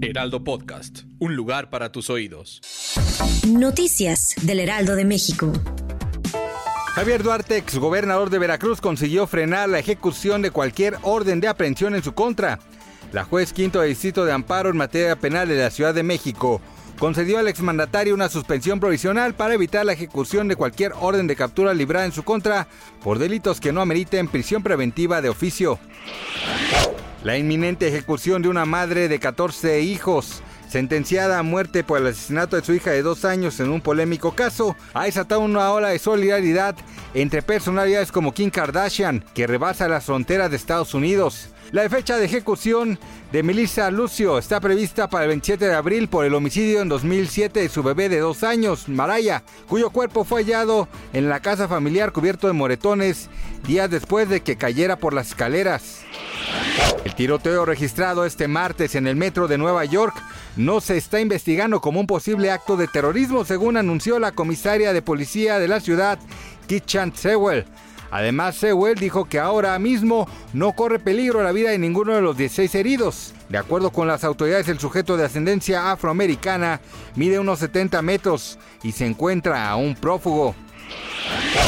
Heraldo Podcast, un lugar para tus oídos. Noticias del Heraldo de México. Javier Duarte, exgobernador de Veracruz, consiguió frenar la ejecución de cualquier orden de aprehensión en su contra. La juez Quinto de Distrito de Amparo en materia penal de la Ciudad de México concedió al exmandatario una suspensión provisional para evitar la ejecución de cualquier orden de captura librada en su contra por delitos que no ameriten prisión preventiva de oficio. La inminente ejecución de una madre de 14 hijos, sentenciada a muerte por el asesinato de su hija de 2 años en un polémico caso, ha desatado una ola de solidaridad entre personalidades como Kim Kardashian, que rebasa las fronteras de Estados Unidos. La fecha de ejecución de Melissa Lucio está prevista para el 27 de abril por el homicidio en 2007 de su bebé de 2 años, Maraya, cuyo cuerpo fue hallado en la casa familiar cubierto de moretones días después de que cayera por las escaleras. El tiroteo registrado este martes en el Metro de Nueva York no se está investigando como un posible acto de terrorismo, según anunció la comisaria de policía de la ciudad, Chan Sewell. Además, Sewell dijo que ahora mismo no corre peligro la vida de ninguno de los 16 heridos. De acuerdo con las autoridades, el sujeto de ascendencia afroamericana mide unos 70 metros y se encuentra aún prófugo.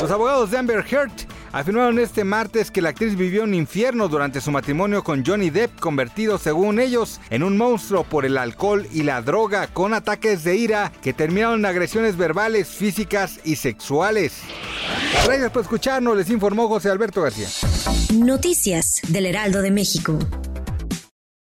Los abogados de Amber Heard afirmaron este martes que la actriz vivió un infierno durante su matrimonio con Johnny Depp, convertido, según ellos, en un monstruo por el alcohol y la droga, con ataques de ira que terminaron en agresiones verbales, físicas y sexuales. Gracias por escucharnos, les informó José Alberto García. Noticias del Heraldo de México.